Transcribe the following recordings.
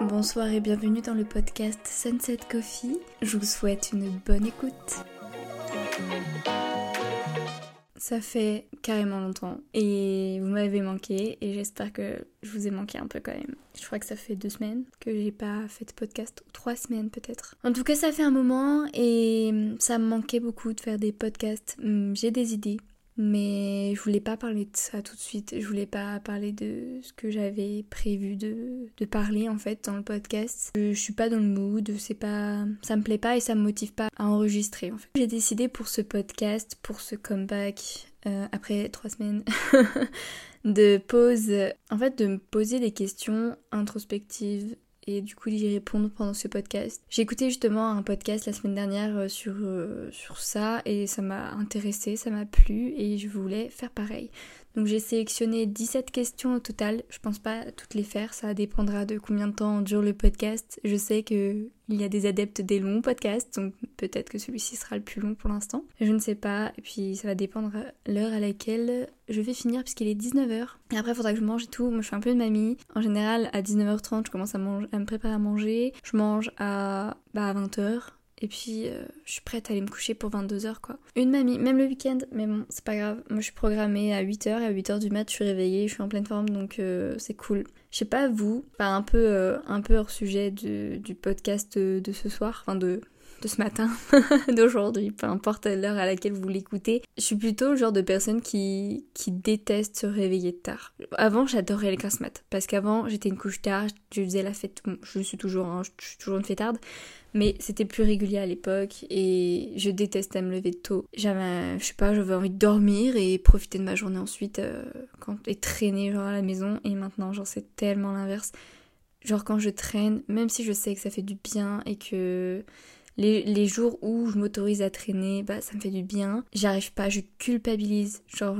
Bonsoir et bienvenue dans le podcast Sunset Coffee. Je vous souhaite une bonne écoute. Ça fait carrément longtemps et vous m'avez manqué et j'espère que je vous ai manqué un peu quand même. Je crois que ça fait 2 semaines que j'ai pas fait de podcast, ou 3 semaines peut-être. En tout cas, ça fait un moment et ça me manquait beaucoup de faire des podcasts. J'ai des idées. Mais je voulais pas parler de ça tout de suite, je voulais pas parler de ce que j'avais prévu de parler en fait dans le podcast. Je suis pas dans le mood, c'est pas, ça me plaît pas et ça me motive pas à enregistrer en fait. J'ai décidé pour ce podcast, pour ce comeback, après 3 semaines de pause, en fait de me poser des questions introspectives. Et du coup d'y répondre pendant ce podcast. J'ai écouté justement un podcast la semaine dernière sur ça et ça m'a intéressée, ça m'a plu et je voulais faire pareil. Donc j'ai sélectionné 17 questions au total, je pense pas toutes les faire, ça dépendra de combien de temps dure le podcast. Je sais qu'il y a des adeptes des longs podcasts, donc peut-être que celui-ci sera le plus long pour l'instant. Je ne sais pas, et puis ça va dépendre l'heure à laquelle je vais finir puisqu'il est 19h. Et après il faudra que je mange et tout, moi je suis un peu une mamie. En général à 19h30 je commence à me préparer à manger, je mange à 20h. Et puis je suis prête à aller me coucher pour 22h quoi. Une mamie, même le week-end, mais bon c'est pas grave. Moi je suis programmée à 8h et à 8h du mat je suis réveillée, je suis en pleine forme donc c'est cool. Je sais pas vous, un peu hors sujet du podcast de ce soir, enfin de ce matin, d'aujourd'hui, peu importe l'heure à laquelle vous l'écoutez. Je suis plutôt le genre de personne qui déteste se réveiller tard. Avant, j'adorais les classes maths, parce qu'avant, j'étais une couche tard, je faisais la fête, bon, je suis toujours une fêtarde, mais c'était plus régulier à l'époque, et je détestais me lever tôt. J'avais, je sais pas, j'avais envie de dormir et profiter de ma journée ensuite, et traîner genre à la maison, et maintenant, genre, c'est tellement l'inverse. Genre, quand je traîne, même si je sais que ça fait du bien, et que... Les jours où je m'autorise à traîner, bah ça me fait du bien. J'arrive pas, je culpabilise. Genre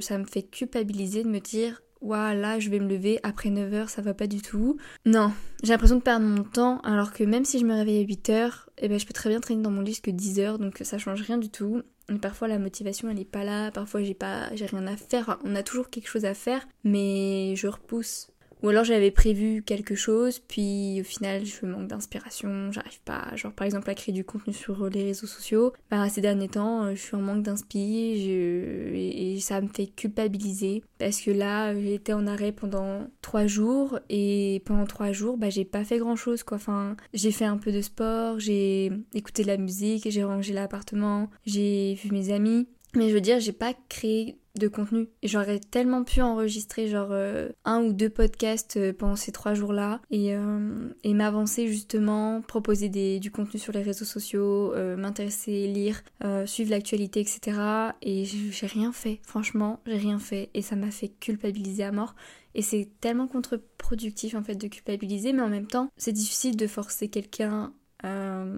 ça me fait culpabiliser de me dire « Waouh, là je vais me lever après 9h, ça va pas du tout. » Non, j'ai l'impression de perdre mon temps alors que même si je me réveille à 8h, eh ben, je peux très bien traîner dans mon lit jusqu'à 10h donc ça change rien du tout. Et parfois la motivation elle est pas là, parfois j'ai rien à faire. Enfin, on a toujours quelque chose à faire mais je repousse. Ou alors j'avais prévu quelque chose, puis au final je manque d'inspiration, j'arrive pas, genre par exemple à créer du contenu sur les réseaux sociaux. Bah ces derniers temps je suis en manque d'inspi et ça me fait culpabiliser parce que là j'ai été en arrêt pendant 3 jours et pendant 3 jours bah j'ai pas fait grand chose quoi. Enfin j'ai fait un peu de sport, j'ai écouté de la musique, j'ai rangé l'appartement, j'ai vu mes amis. Mais je veux dire, j'ai pas créé de contenu. Et j'aurais tellement pu enregistrer genre 1 ou 2 podcasts pendant ces 3 jours-là et m'avancer justement, proposer du contenu sur les réseaux sociaux, m'intéresser, lire, suivre l'actualité, etc. Et j'ai rien fait, franchement, j'ai rien fait. Et ça m'a fait culpabiliser à mort. Et c'est tellement contre-productif en fait de culpabiliser, mais en même temps, c'est difficile de forcer quelqu'un à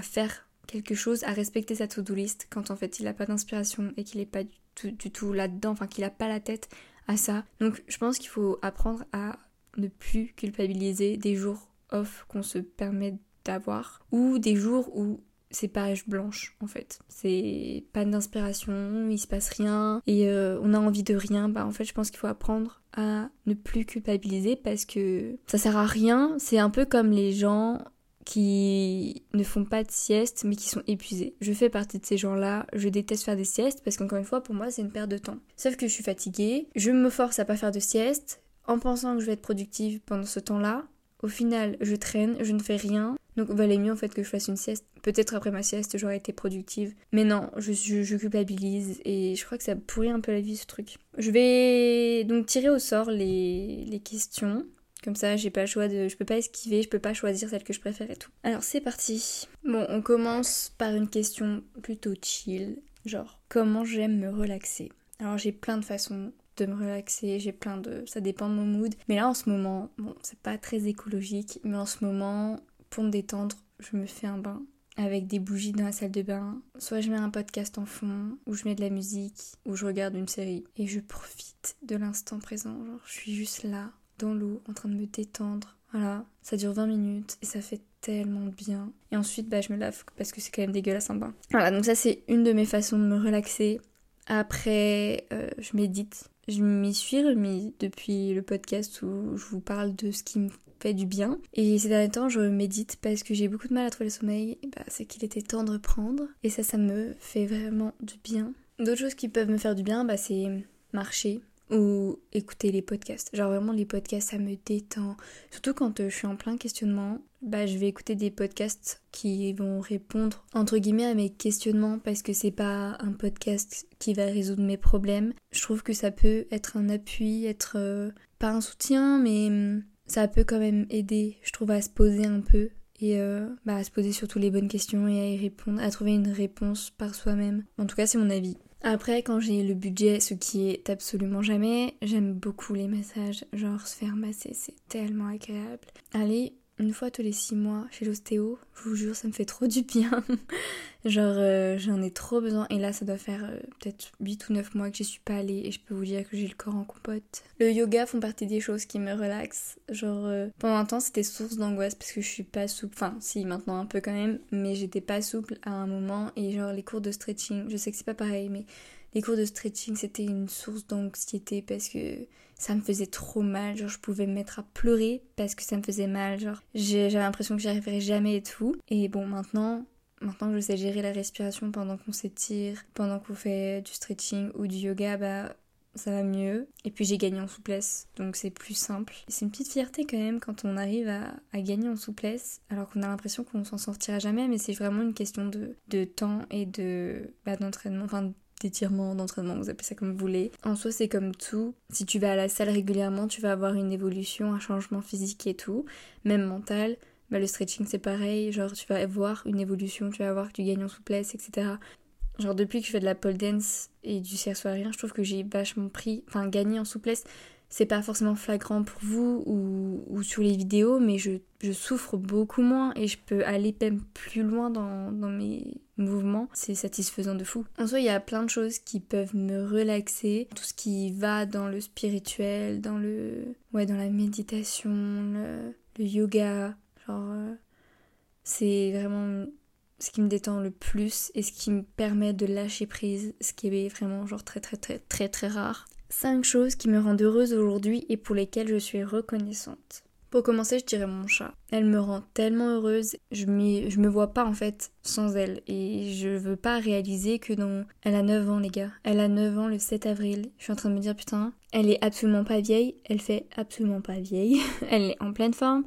faire quelque chose, à respecter sa to-do list quand en fait il n'a pas d'inspiration et qu'il n'est pas du tout là-dedans, enfin qu'il n'a pas la tête à ça. Donc je pense qu'il faut apprendre à ne plus culpabiliser des jours off qu'on se permet d'avoir ou des jours où c'est page blanche en fait. C'est pas d'inspiration, il se passe rien et on a envie de rien. Bah en fait je pense qu'il faut apprendre à ne plus culpabiliser parce que ça sert à rien. C'est un peu comme les gens qui ne font pas de sieste mais qui sont épuisés. Je fais partie de ces gens-là, je déteste faire des siestes parce qu'encore une fois pour moi c'est une perte de temps. Sauf que je suis fatiguée, je me force à pas faire de sieste en pensant que je vais être productive pendant ce temps-là. Au final je traîne, je ne fais rien. Donc valait mieux en fait que je fasse une sieste. Peut-être après ma sieste j'aurais été productive. Mais non, je culpabilise et je crois que ça pourrit un peu la vie ce truc. Je vais donc tirer au sort les questions. Comme ça, j'ai pas le choix je peux pas esquiver, je peux pas choisir celle que je préfère et tout. Alors c'est parti. Bon, on commence par une question plutôt chill, genre comment j'aime me relaxer. Alors j'ai plein de façons de me relaxer, ça dépend de mon mood. Mais là en ce moment, bon c'est pas très écologique, mais en ce moment, pour me détendre, je me fais un bain. Avec des bougies dans la salle de bain. Soit je mets un podcast en fond, ou je mets de la musique, ou je regarde une série. Et je profite de l'instant présent, genre je suis juste là. Dans l'eau, en train de me détendre. Voilà, ça dure 20 minutes et ça fait tellement bien. Et ensuite, bah, je me lave parce que c'est quand même dégueulasse un bain. Voilà, donc ça c'est une de mes façons de me relaxer. Après, je médite. Je m'y suis remise depuis le podcast où je vous parle de ce qui me fait du bien. Et ces derniers temps, je médite parce que j'ai beaucoup de mal à trouver le sommeil. Et bah, c'est qu'il était temps de reprendre. Et ça me fait vraiment du bien. D'autres choses qui peuvent me faire du bien, bah, c'est marcher ou écouter les podcasts. Genre vraiment, les podcasts, ça me détend. Surtout quand je suis en plein questionnement, bah, je vais écouter des podcasts qui vont répondre, entre guillemets, à mes questionnements, parce que c'est pas un podcast qui va résoudre mes problèmes. Je trouve que ça peut être un appui, être pas un soutien, mais ça peut quand même aider, je trouve, à se poser un peu. Et bah, à se poser surtout les bonnes questions et à y répondre, à trouver une réponse par soi-même. En tout cas, c'est mon avis. Après, quand j'ai le budget, ce qui est absolument jamais, j'aime beaucoup les massages. Genre, se faire masser, c'est tellement agréable. Allez, une fois tous les 6 mois chez l'ostéo, je vous jure, ça me fait trop du bien. Genre, j'en ai trop besoin. Et là, ça doit faire peut-être 8 ou 9 mois que j'y suis pas allée. Et je peux vous dire que j'ai le corps en compote. Le yoga font partie des choses qui me relaxent. Genre, pendant un temps, c'était source d'angoisse parce que je suis pas souple. Enfin, si, maintenant un peu quand même. Mais j'étais pas souple à un moment. Et genre, les cours de stretching, je sais que c'est pas pareil, mais les cours de stretching, c'était une source d'anxiété parce que ça me faisait trop mal, genre je pouvais me mettre à pleurer parce que ça me faisait mal, genre j'avais l'impression que j'y arriverais jamais et tout. Et bon, maintenant que je sais gérer la respiration pendant qu'on s'étire, pendant qu'on fait du stretching ou du yoga, bah ça va mieux. Et puis j'ai gagné en souplesse, donc c'est plus simple. Et c'est une petite fierté quand même quand on arrive à gagner en souplesse, alors qu'on a l'impression qu'on s'en sortira jamais, mais c'est vraiment une question de temps et d'entraînement, enfin d'étirement, d'entraînement, vous appelez ça comme vous voulez. En soi, c'est comme tout. Si tu vas à la salle régulièrement, tu vas avoir une évolution, un changement physique et tout, même mental. Bah, le stretching, c'est pareil. Genre, tu vas voir une évolution, tu vas voir que tu gagnes en souplesse, etc. Genre, depuis que je fais de la pole dance et du cerceau aérien, je trouve que j'ai vachement gagné en souplesse. C'est pas forcément flagrant pour vous ou sur les vidéos, mais je souffre beaucoup moins et je peux aller même plus loin dans mes mouvements. C'est satisfaisant de fou. En soi, il y a plein de choses qui peuvent me relaxer. Tout ce qui va dans le spirituel, dans la méditation, le yoga. Genre, c'est vraiment ce qui me détend le plus et ce qui me permet de lâcher prise, ce qui est vraiment genre très très très très très rare. 5 choses qui me rendent heureuse aujourd'hui et pour lesquelles je suis reconnaissante. Pour commencer, je dirais mon chat. Elle me rend tellement heureuse, je me vois pas en fait sans elle. Et je veux pas réaliser que Elle a 9 ans les gars, elle a 9 ans le 7 avril. Je suis en train de me dire putain, elle est absolument pas vieille, elle fait absolument pas vieille. Elle est en pleine forme.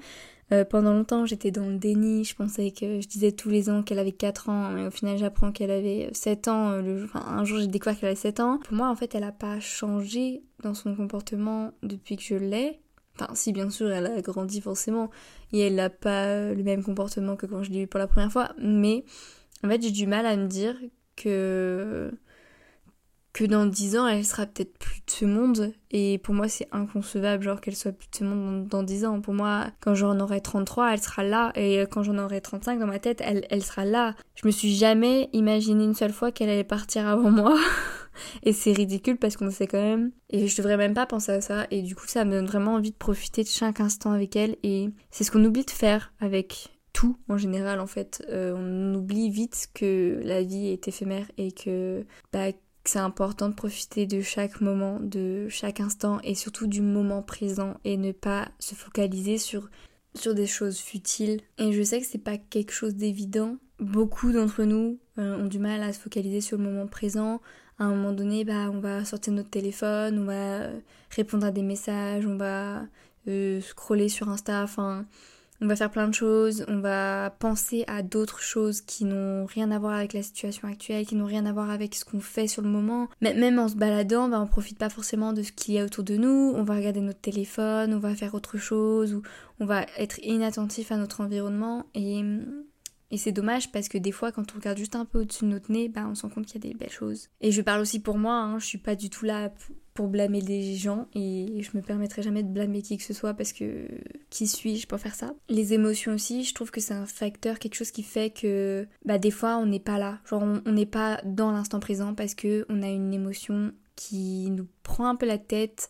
Pendant longtemps, j'étais dans le déni, je disais tous les ans qu'elle avait 4 ans, mais au final j'apprends qu'elle avait 7 ans, un jour j'ai découvert qu'elle avait 7 ans. Pour moi, en fait, elle a pas changé dans son comportement depuis que je l'ai. Enfin, si, bien sûr, elle a grandi forcément, et elle n'a pas le même comportement que quand je l'ai eu pour la première fois, mais en fait, j'ai du mal à me dire que dans 10 ans, elle sera peut-être plus de ce monde. Et pour moi, c'est inconcevable, genre, qu'elle soit plus de ce monde dans 10 ans. Pour moi, quand j'en aurai 33, elle sera là. Et quand j'en aurai 35, dans ma tête, elle sera là. Je me suis jamais imaginé une seule fois qu'elle allait partir avant moi. Et c'est ridicule parce qu'on sait quand même. Et je devrais même pas penser à ça. Et du coup, ça me donne vraiment envie de profiter de chaque instant avec elle. Et c'est ce qu'on oublie de faire avec tout en général, en fait. On oublie vite que la vie est éphémère et que c'est important de profiter de chaque moment, de chaque instant et surtout du moment présent et ne pas se focaliser sur des choses futiles. Et je sais que c'est pas quelque chose d'évident. Beaucoup d'entre nous ont du mal à se focaliser sur le moment présent. À un moment donné, on va sortir notre téléphone, on va répondre à des messages, on va scroller sur Insta, enfin, on va faire plein de choses, on va penser à d'autres choses qui n'ont rien à voir avec la situation actuelle, qui n'ont rien à voir avec ce qu'on fait sur le moment. Même en se baladant, on profite pas forcément de ce qu'il y a autour de nous, on va regarder notre téléphone, on va faire autre chose, ou on va être inattentif à notre environnement. Et c'est dommage parce que des fois, quand on regarde juste un peu au-dessus de notre nez, on se rend compte qu'il y a des belles choses. Et je parle aussi pour moi, je suis pas du tout là pour blâmer des gens et je me permettrai jamais de blâmer qui que ce soit parce que qui suis-je pour faire ça. Les émotions aussi, je trouve que c'est un facteur, quelque chose qui fait que des fois on n'est pas là, genre on n'est pas dans l'instant présent parce que on a une émotion qui nous prend un peu la tête.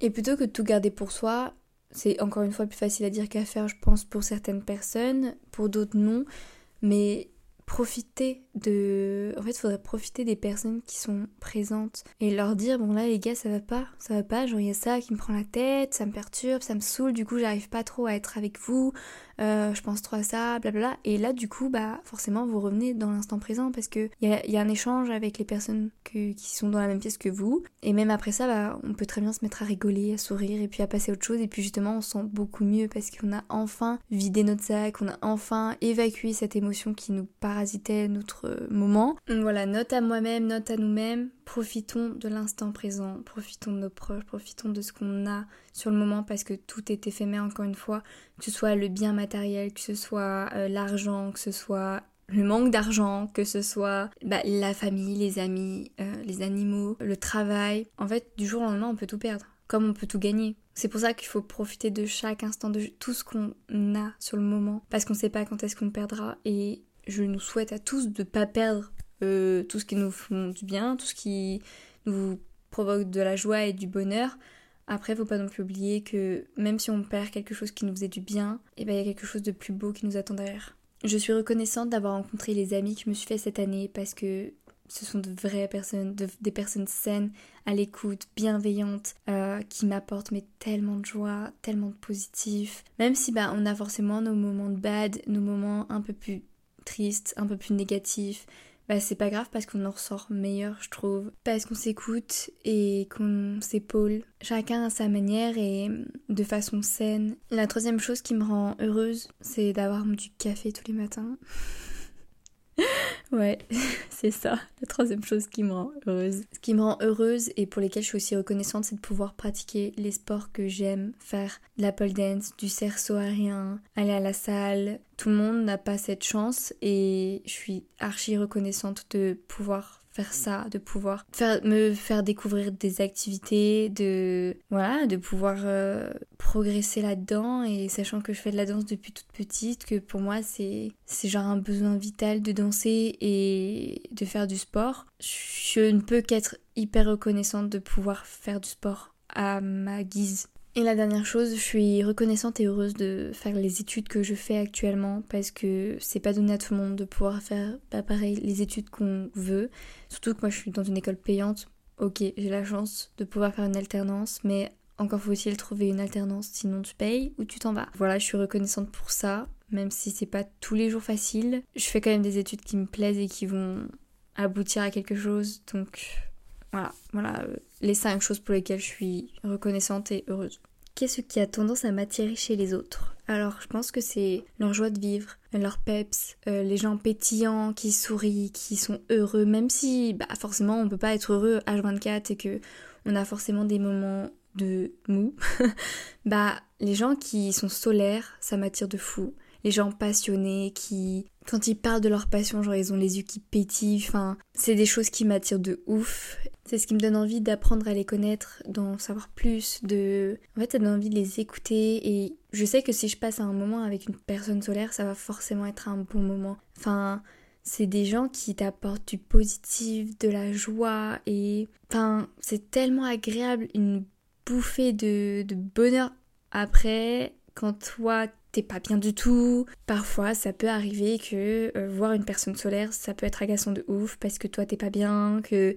Et plutôt que de tout garder pour soi, c'est encore une fois plus facile à dire qu'à faire, je pense, pour certaines personnes, pour d'autres non, mais faudrait profiter des personnes qui sont présentes et leur dire bon là les gars ça va pas, genre il y a ça qui me prend la tête, ça me perturbe, ça me saoule, du coup j'arrive pas trop à être avec vous, je pense trop à ça, blablabla. Et là du coup bah forcément vous revenez dans l'instant présent parce que il y a un échange avec les personnes qui sont dans la même pièce que vous, et même après ça bah on peut très bien se mettre à rigoler, à sourire et puis à passer à autre chose, et puis justement on se sent beaucoup mieux parce qu'on a enfin vidé notre sac, on a enfin évacué cette émotion qui nous parasitait notre moment. Donc voilà, note à moi-même, note à nous-mêmes, profitons de l'instant présent, profitons de nos proches, profitons de ce qu'on a sur le moment parce que tout est éphémère encore une fois, que ce soit le bien matériel, que ce soit l'argent, que ce soit le manque d'argent, que ce soit la famille, les amis, les animaux, le travail. En fait, du jour au lendemain, on peut tout perdre, comme on peut tout gagner. C'est pour ça qu'il faut profiter de chaque instant, de tout ce qu'on a sur le moment, parce qu'on sait pas quand est-ce qu'on perdra, et je nous souhaite à tous de pas perdre tout ce qui nous font du bien, tout ce qui nous provoque de la joie et du bonheur. Après, faut pas non plus oublier que même si on perd quelque chose qui nous faisait du bien, et ben il y a quelque chose de plus beau qui nous attend derrière. Je suis reconnaissante d'avoir rencontré les amis que je me suis fait cette année parce que ce sont de vraies personnes, des personnes saines, à l'écoute, bienveillantes, qui m'apportent mais tellement de joie, tellement de positif. Même si on a forcément nos moments de bad, nos moments un peu plus tristes, un peu plus négatifs, c'est pas grave parce qu'on en ressort meilleur, je trouve. Parce qu'on s'écoute et qu'on s'épaule. Chacun à sa manière et de façon saine. La troisième chose qui me rend heureuse, c'est d'avoir du café tous les matins. Ouais, c'est ça, la troisième chose qui me rend heureuse. Ce qui me rend heureuse et pour lesquelles je suis aussi reconnaissante, c'est de pouvoir pratiquer les sports que j'aime, faire de la pole dance, du cerceau aérien, aller à la salle. Tout le monde n'a pas cette chance et je suis archi reconnaissante de pouvoir faire ça, de pouvoir me faire découvrir des activités, de pouvoir progresser là-dedans, et sachant que je fais de la danse depuis toute petite, que pour moi c'est genre un besoin vital de danser et de faire du sport, je ne peux qu'être hyper reconnaissante de pouvoir faire du sport à ma guise. Et la dernière chose, je suis reconnaissante et heureuse de faire les études que je fais actuellement parce que c'est pas donné à tout le monde de pouvoir faire pareil les études qu'on veut. Surtout que moi je suis dans une école payante. Ok, j'ai la chance de pouvoir faire une alternance, mais encore faut-il trouver une alternance, sinon tu payes ou tu t'en vas. Voilà, je suis reconnaissante pour ça, même si c'est pas tous les jours facile. Je fais quand même des études qui me plaisent et qui vont aboutir à quelque chose, donc voilà les 5 choses pour lesquelles je suis reconnaissante et heureuse. Qu'est-ce qui a tendance à m'attirer chez les autres ? Alors, je pense que c'est leur joie de vivre, leur peps, les gens pétillants, qui sourient, qui sont heureux, même si forcément on peut pas être heureux H24 et que on a forcément des moments de mou. Les gens qui sont solaires, ça m'attire de fou. Les gens passionnés qui, quand ils parlent de leur passion, genre ils ont les yeux qui pétillent, enfin, c'est des choses qui m'attirent de ouf. C'est ce qui me donne envie d'apprendre à les connaître, d'en savoir plus, En fait, ça donne envie de les écouter, et je sais que si je passe un moment avec une personne solaire, ça va forcément être un bon moment. Enfin, c'est des gens qui t'apportent du positif, de la joie, et... Enfin, c'est tellement agréable, une bouffée de bonheur. Après, quand toi... t'es pas bien du tout. Parfois, ça peut arriver que voir une personne solaire, ça peut être agaçant de ouf parce que toi t'es pas bien, que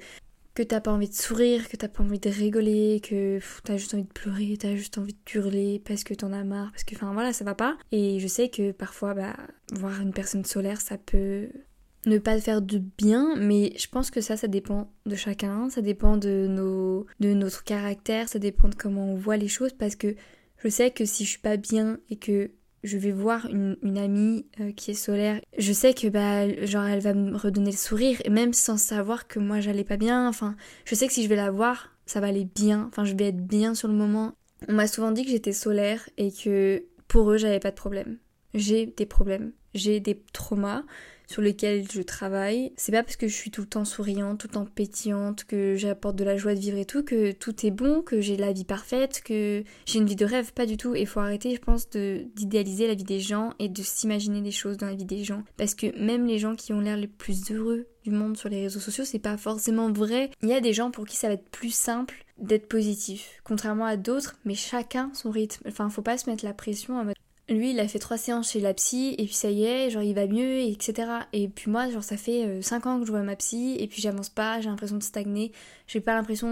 t'as pas envie de sourire, que t'as pas envie de rigoler, que t'as juste envie de pleurer, t'as juste envie de hurler parce que t'en as marre, parce que enfin voilà, ça va pas. Et je sais que parfois, voir une personne solaire, ça peut ne pas faire du bien, mais je pense que ça dépend de chacun, ça dépend de notre caractère, ça dépend de comment on voit les choses, parce que je sais que si je suis pas bien et que je vais voir une amie qui est solaire, je sais que elle va me redonner le sourire, et même sans savoir que moi j'allais pas bien, enfin je sais que si je vais la voir ça va aller bien, enfin je vais être bien sur le moment. On m'a souvent dit que j'étais solaire et que pour eux j'avais pas de problème. J'ai des traumas sur lesquels je travaille. C'est pas parce que je suis tout le temps souriante, tout le temps pétillante, que j'apporte de la joie de vivre et tout, que tout est bon, que j'ai la vie parfaite, que j'ai une vie de rêve, pas du tout. Et faut arrêter, je pense, d'idéaliser la vie des gens et de s'imaginer des choses dans la vie des gens. Parce que même les gens qui ont l'air les plus heureux du monde sur les réseaux sociaux, c'est pas forcément vrai. Il y a des gens pour qui ça va être plus simple d'être positif, contrairement à d'autres, mais chacun son rythme. Enfin, faut pas se mettre la pression en mode lui il a fait 3 séances chez la psy et puis ça y est, genre il va mieux, etc. Et puis moi, genre ça fait 5 ans que je vois ma psy et puis j'avance pas, j'ai l'impression de stagner, j'ai pas l'impression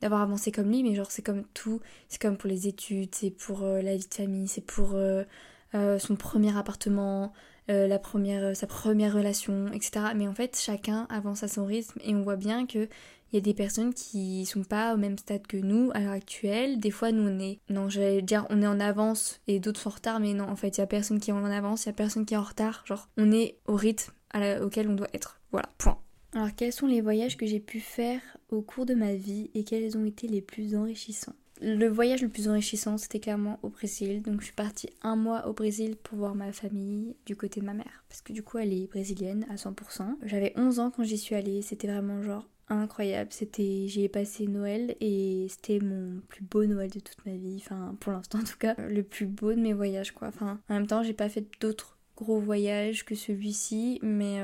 d'avoir avancé comme lui, mais genre c'est comme tout, c'est comme pour les études, c'est pour la vie de famille, c'est pour son premier appartement, sa première relation, etc. Mais en fait chacun avance à son rythme et on voit bien que il y a des personnes qui sont pas au même stade que nous à l'heure actuelle. Des fois, nous on est en avance et d'autres sont en retard, mais non, en fait, il y a personne qui est en avance, il y a personne qui est en retard. Genre, on est au rythme auquel on doit être. Voilà, point. Alors, quels sont les voyages que j'ai pu faire au cours de ma vie et quels ont été les plus enrichissants ? Le voyage le plus enrichissant, c'était clairement au Brésil. Donc, je suis partie 1 mois au Brésil pour voir ma famille du côté de ma mère. Parce que du coup, elle est brésilienne à 100%. J'avais 11 ans quand j'y suis allée. C'était vraiment genre incroyable, j'y ai passé Noël et c'était mon plus beau Noël de toute ma vie, enfin pour l'instant en tout cas, le plus beau de mes voyages quoi. Enfin, en même temps j'ai pas fait d'autres gros voyages que celui-ci, mais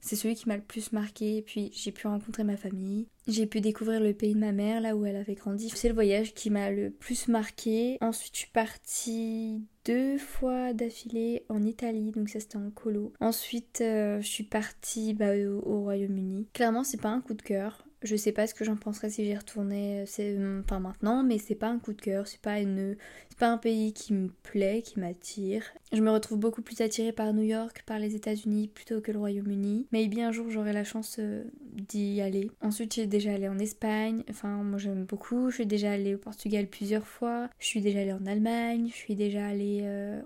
c'est celui qui m'a le plus marqué. Et puis j'ai pu rencontrer ma famille, j'ai pu découvrir le pays de ma mère, là où elle avait grandi. C'est le voyage qui m'a le plus marqué. Ensuite je suis partie 2 fois d'affilée en Italie, donc ça c'était en colo. Ensuite je suis partie au Royaume-Uni. Clairement c'est pas un coup de cœur, je sais pas ce que j'en penserais si j'y retournais maintenant, mais c'est pas un coup de cœur, c'est pas un pays qui me plaît, qui m'attire. Je me retrouve beaucoup plus attirée par New York, par les États-Unis plutôt que le Royaume-Uni. Maybe un jour j'aurai la chance d'y aller. Ensuite j'ai déjà allée en Espagne, enfin moi j'aime beaucoup, je suis déjà allée au Portugal plusieurs fois, je suis déjà allée en Allemagne, je suis déjà allée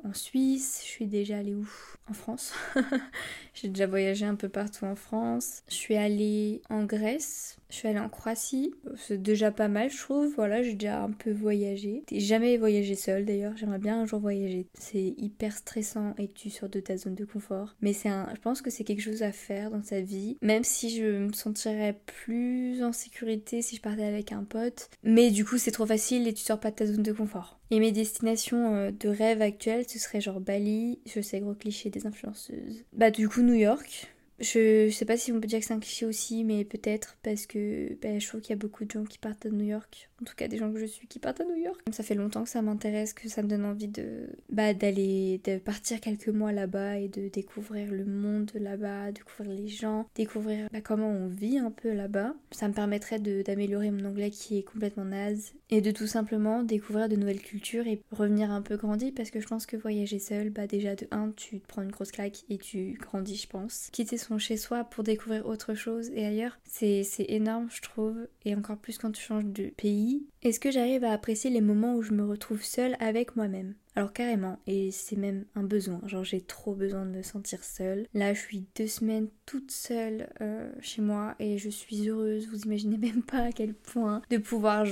en Suisse, je suis déjà allée en France. J'ai déjà voyagé un peu partout en France. Je suis allée en Grèce, je suis allée en Croatie, c'est déjà pas mal je trouve, voilà, j'ai déjà un peu voyagé. J'ai jamais voyagé seule d'ailleurs, j'aimerais bien un jour voyager. C'est hyper stressant et tu sors de ta zone de confort, mais je pense que c'est quelque chose à faire dans sa vie, même si je me sentirais plus en sécurité si je partais avec un pote, mais du coup c'est trop facile et tu sors pas de ta zone de confort. Et mes destinations de rêve actuelles, ce serait genre Bali, je sais, gros cliché des influenceuses. Bah du coup New York. Je sais pas si on peut dire que c'est un cliché aussi, mais peut-être, parce que je trouve qu'il y a beaucoup de gens qui partent à New York, en tout cas des gens que je suis qui partent à New York. Ça fait longtemps que ça m'intéresse, que ça me donne envie de partir quelques mois là-bas et de découvrir le monde là-bas, découvrir les gens, découvrir comment on vit un peu là-bas. Ça me permettrait d'améliorer mon anglais qui est complètement naze et de tout simplement découvrir de nouvelles cultures et revenir un peu grandi, parce que je pense que voyager seul, déjà de 1, tu te prends une grosse claque et tu grandis, je pense. Quitter son chez soi pour découvrir autre chose et ailleurs, c'est énorme je trouve, et encore plus quand tu changes de pays. Est-ce que j'arrive à apprécier les moments où je me retrouve seule avec moi-même ? Alors carrément, et c'est même un besoin, genre j'ai trop besoin de me sentir seule. Là je suis 2 semaines toute seule chez moi et je suis heureuse, vous imaginez même pas à quel point, de pouvoir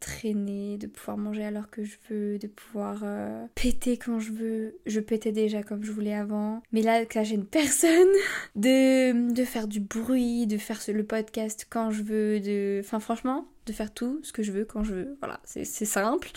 traîner, de pouvoir manger à l'heure que je veux, de pouvoir péter quand je veux. Je pétais déjà comme je voulais avant, mais là j'ai une personne, de faire du bruit, de faire le podcast quand je veux, enfin franchement, de faire tout ce que je veux quand je veux, voilà, c'est simple.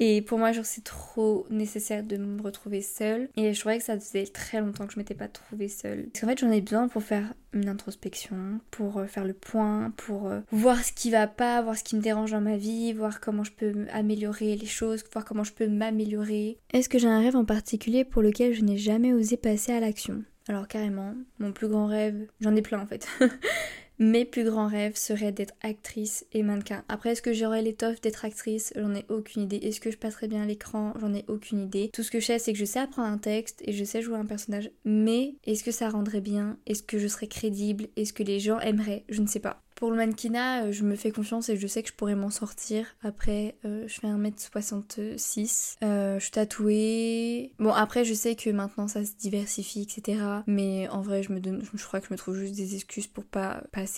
Et pour moi, c'est trop nécessaire de me retrouver seule. Et je trouvais que ça faisait très longtemps que je m'étais pas trouvée seule. Parce qu'en fait, j'en ai besoin pour faire une introspection, pour faire le point, pour voir ce qui va pas, voir ce qui me dérange dans ma vie, voir comment je peux améliorer les choses, voir comment je peux m'améliorer. Est-ce que j'ai un rêve en particulier pour lequel je n'ai jamais osé passer à l'action ? Alors carrément, mon plus grand rêve, j'en ai plein en fait. Mes plus grands rêves seraient d'être actrice et mannequin. Après, est-ce que j'aurais l'étoffe d'être actrice ? J'en ai aucune idée. Est-ce que je passerais bien à l'écran ? J'en ai aucune idée. Tout ce que je sais, c'est que je sais apprendre un texte et je sais jouer un personnage. Mais est-ce que ça rendrait bien ? Est-ce que je serais crédible ? Est-ce que les gens aimeraient ? Je ne sais pas. Pour le mannequinat, je me fais confiance et je sais que je pourrais m'en sortir. Après, je fais 1m66. Je suis tatouée. Bon, après, je sais que maintenant, ça se diversifie, etc. Mais en vrai, je crois que je me trouve juste des excuses pour pas passer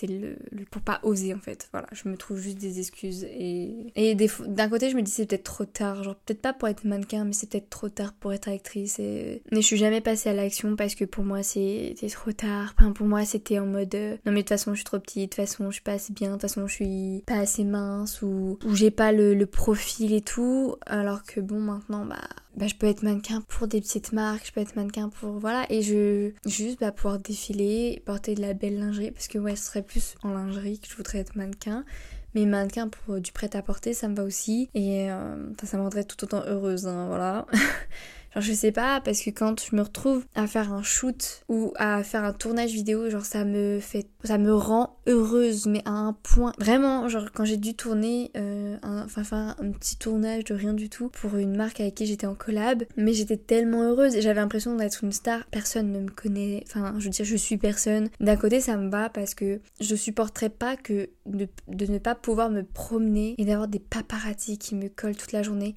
pour pas oser, en fait. Voilà, je me trouve juste des excuses. Et d'un côté, je me dis, c'est peut-être trop tard. Genre, peut-être pas pour être mannequin, mais c'est peut-être trop tard pour être actrice. Mais je suis jamais passée à l'action parce que pour moi, c'était trop tard. Enfin, pour moi, c'était en mode... Non, mais de toute façon, je suis trop petite. De toute façon, je suis pas assez bien, de toute façon je suis pas assez mince ou j'ai pas le profil et tout, alors que bon maintenant je peux être mannequin pour des petites marques, je peux être mannequin pour voilà, et je juste pouvoir défiler, porter de la belle lingerie, parce que ouais ce serait plus en lingerie que je voudrais être mannequin. Mais mannequin pour du prêt-à-porter, ça me va aussi. Et ça me rendrait tout autant heureuse, hein, voilà. Genre je sais pas, parce que quand je me retrouve à faire un shoot ou à faire un tournage vidéo, genre ça me rend heureuse, mais à un point. Vraiment, genre quand j'ai dû tourner, faire un petit tournage de rien du tout pour une marque avec qui j'étais en collab, mais j'étais tellement heureuse et j'avais l'impression d'être une star. Personne ne me connaît, enfin je veux dire je suis personne. D'un côté ça me va parce que je supporterais pas que de ne pas pouvoir me promener et d'avoir des paparazzis qui me collent toute la journée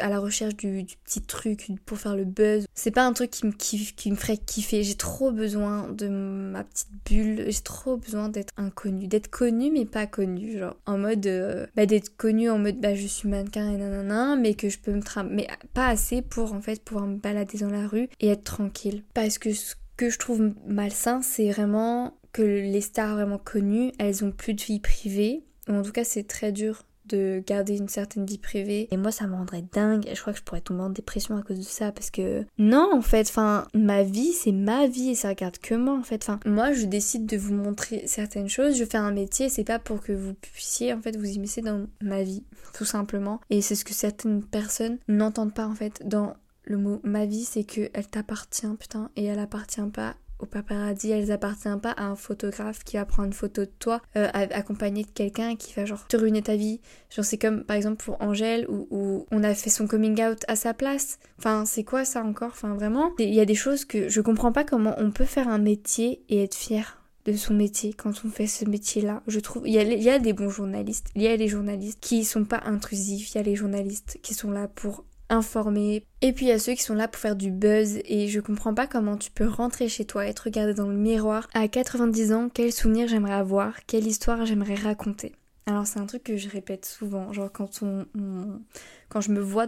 à la recherche du petit truc pour faire le buzz. C'est pas un truc qui me ferait kiffer. J'ai trop besoin de ma petite bulle, j'ai trop besoin d'être inconnue, d'être connue mais pas connue, genre en mode d'être connue en mode je suis mannequin et nanana, mais que je peux me mais pas assez pour en fait pouvoir me balader dans la rue et être tranquille. Parce que ce que je trouve malsain, c'est vraiment que les stars vraiment connues, elles ont plus de vie privée, ou en tout cas c'est très dur de garder une certaine vie privée, et moi ça me rendrait dingue. Je crois que je pourrais tomber en dépression à cause de ça, parce que non en fait, enfin ma vie c'est ma vie et ça regarde que moi en fait. Enfin moi je décide de vous montrer certaines choses, je fais un métier, c'est pas pour que vous puissiez en fait vous immiscer dans ma vie tout simplement, et c'est ce que certaines personnes n'entendent pas en fait dans le mot ma vie, c'est que elle t'appartient putain, et elle appartient pas au paparazzi, elles appartiennent pas à un photographe qui va prendre une photo de toi accompagné de quelqu'un qui va genre te ruiner ta vie. Genre c'est comme par exemple pour Angèle où on a fait son coming out à sa place. Enfin c'est quoi ça encore? Enfin vraiment, il y a des choses que je comprends pas, comment on peut faire un métier et être fier de son métier quand on fait ce métier-là. Je trouve il y a des bons journalistes, il y a les journalistes qui sont pas intrusifs, il y a les journalistes qui sont là pour informer. Et puis il y a ceux qui sont là pour faire du buzz, et je comprends pas comment tu peux rentrer chez toi et te regarder dans le miroir à 90 ans, quel souvenir j'aimerais avoir, quelle histoire j'aimerais raconter. Alors c'est un truc que je répète souvent, genre quand je me vois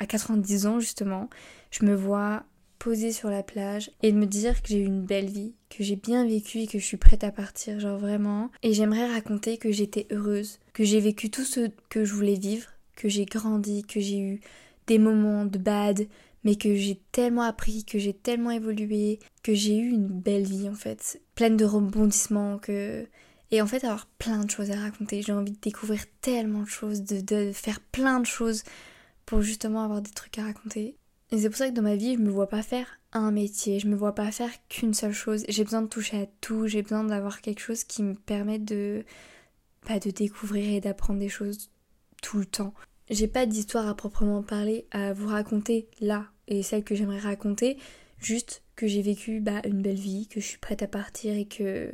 à 90 ans justement, je me vois posée sur la plage et de me dire que j'ai eu une belle vie, que j'ai bien vécu et que je suis prête à partir, genre vraiment. Et j'aimerais raconter que j'étais heureuse, que j'ai vécu tout ce que je voulais vivre, que j'ai grandi, que j'ai eu des moments de bad, mais que j'ai tellement appris, que j'ai tellement évolué, que j'ai eu une belle vie en fait, pleine de rebondissements, et en fait avoir plein de choses à raconter. J'ai envie de découvrir tellement de choses, de faire plein de choses pour justement avoir des trucs à raconter. Et c'est pour ça que dans ma vie, je me vois pas faire un métier, je me vois pas faire qu'une seule chose. J'ai besoin de toucher à tout, j'ai besoin d'avoir quelque chose qui me permet de découvrir et d'apprendre des choses tout le temps. J'ai pas d'histoire à proprement parler à vous raconter là, et celle que j'aimerais raconter, juste que j'ai vécu une belle vie, que je suis prête à partir et que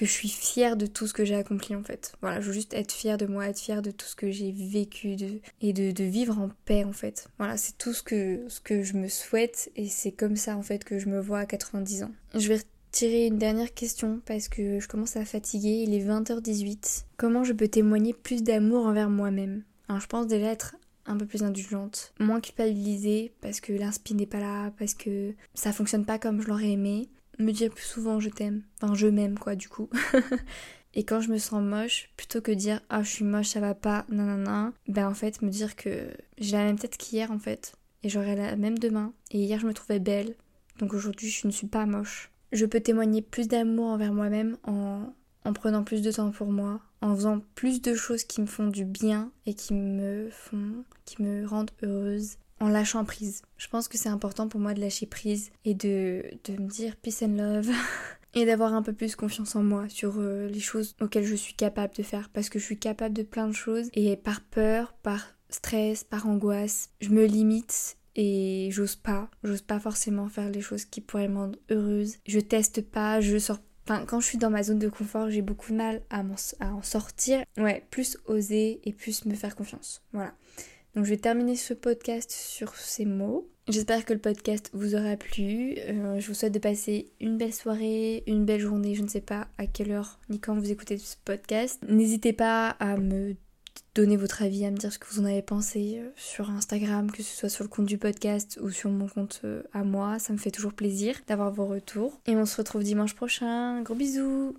je suis fière de tout ce que j'ai accompli en fait. Voilà, je veux juste être fière de moi, être fière de tout ce que j'ai vécu et de vivre en paix en fait. Voilà, c'est tout ce que je me souhaite, et c'est comme ça en fait que je me vois à 90 ans. Je vais tirer une dernière question parce que je commence à fatiguer, il est 20h18. Comment je peux témoigner plus d'amour envers moi-même? Alors je pense déjà être un peu plus indulgente, moins culpabilisée parce que l'inspi n'est pas là, parce que ça fonctionne pas comme je l'aurais aimé. Me dire plus souvent je t'aime, enfin je m'aime quoi du coup. Et quand je me sens moche, plutôt que dire ah je suis moche ça va pas, nanana, en fait me dire que j'ai la même tête qu'hier en fait, et j'aurai la même demain, et hier je me trouvais belle, donc aujourd'hui je ne suis pas moche. Je peux témoigner plus d'amour envers moi-même en prenant plus de temps pour moi, en faisant plus de choses qui me font du bien et qui me rendent heureuse, en lâchant prise. Je pense que c'est important pour moi de lâcher prise et de me dire peace and love et d'avoir un peu plus confiance en moi sur les choses auxquelles je suis capable de faire, parce que je suis capable de plein de choses, et par peur, par stress, par angoisse, je me limite. Et j'ose pas forcément faire les choses qui pourraient me rendre heureuse. Je teste pas, quand je suis dans ma zone de confort, j'ai beaucoup de mal à en sortir. Ouais, plus oser et plus me faire confiance. Voilà. Donc je vais terminer ce podcast sur ces mots. J'espère que le podcast vous aura plu. Je vous souhaite de passer une belle soirée, une belle journée. Je ne sais pas à quelle heure ni quand vous écoutez ce podcast. N'hésitez pas à me donnez votre avis, à me dire ce que vous en avez pensé sur Instagram, que ce soit sur le compte du podcast ou sur mon compte à moi. Ça me fait toujours plaisir d'avoir vos retours. Et on se retrouve dimanche prochain. Gros bisous!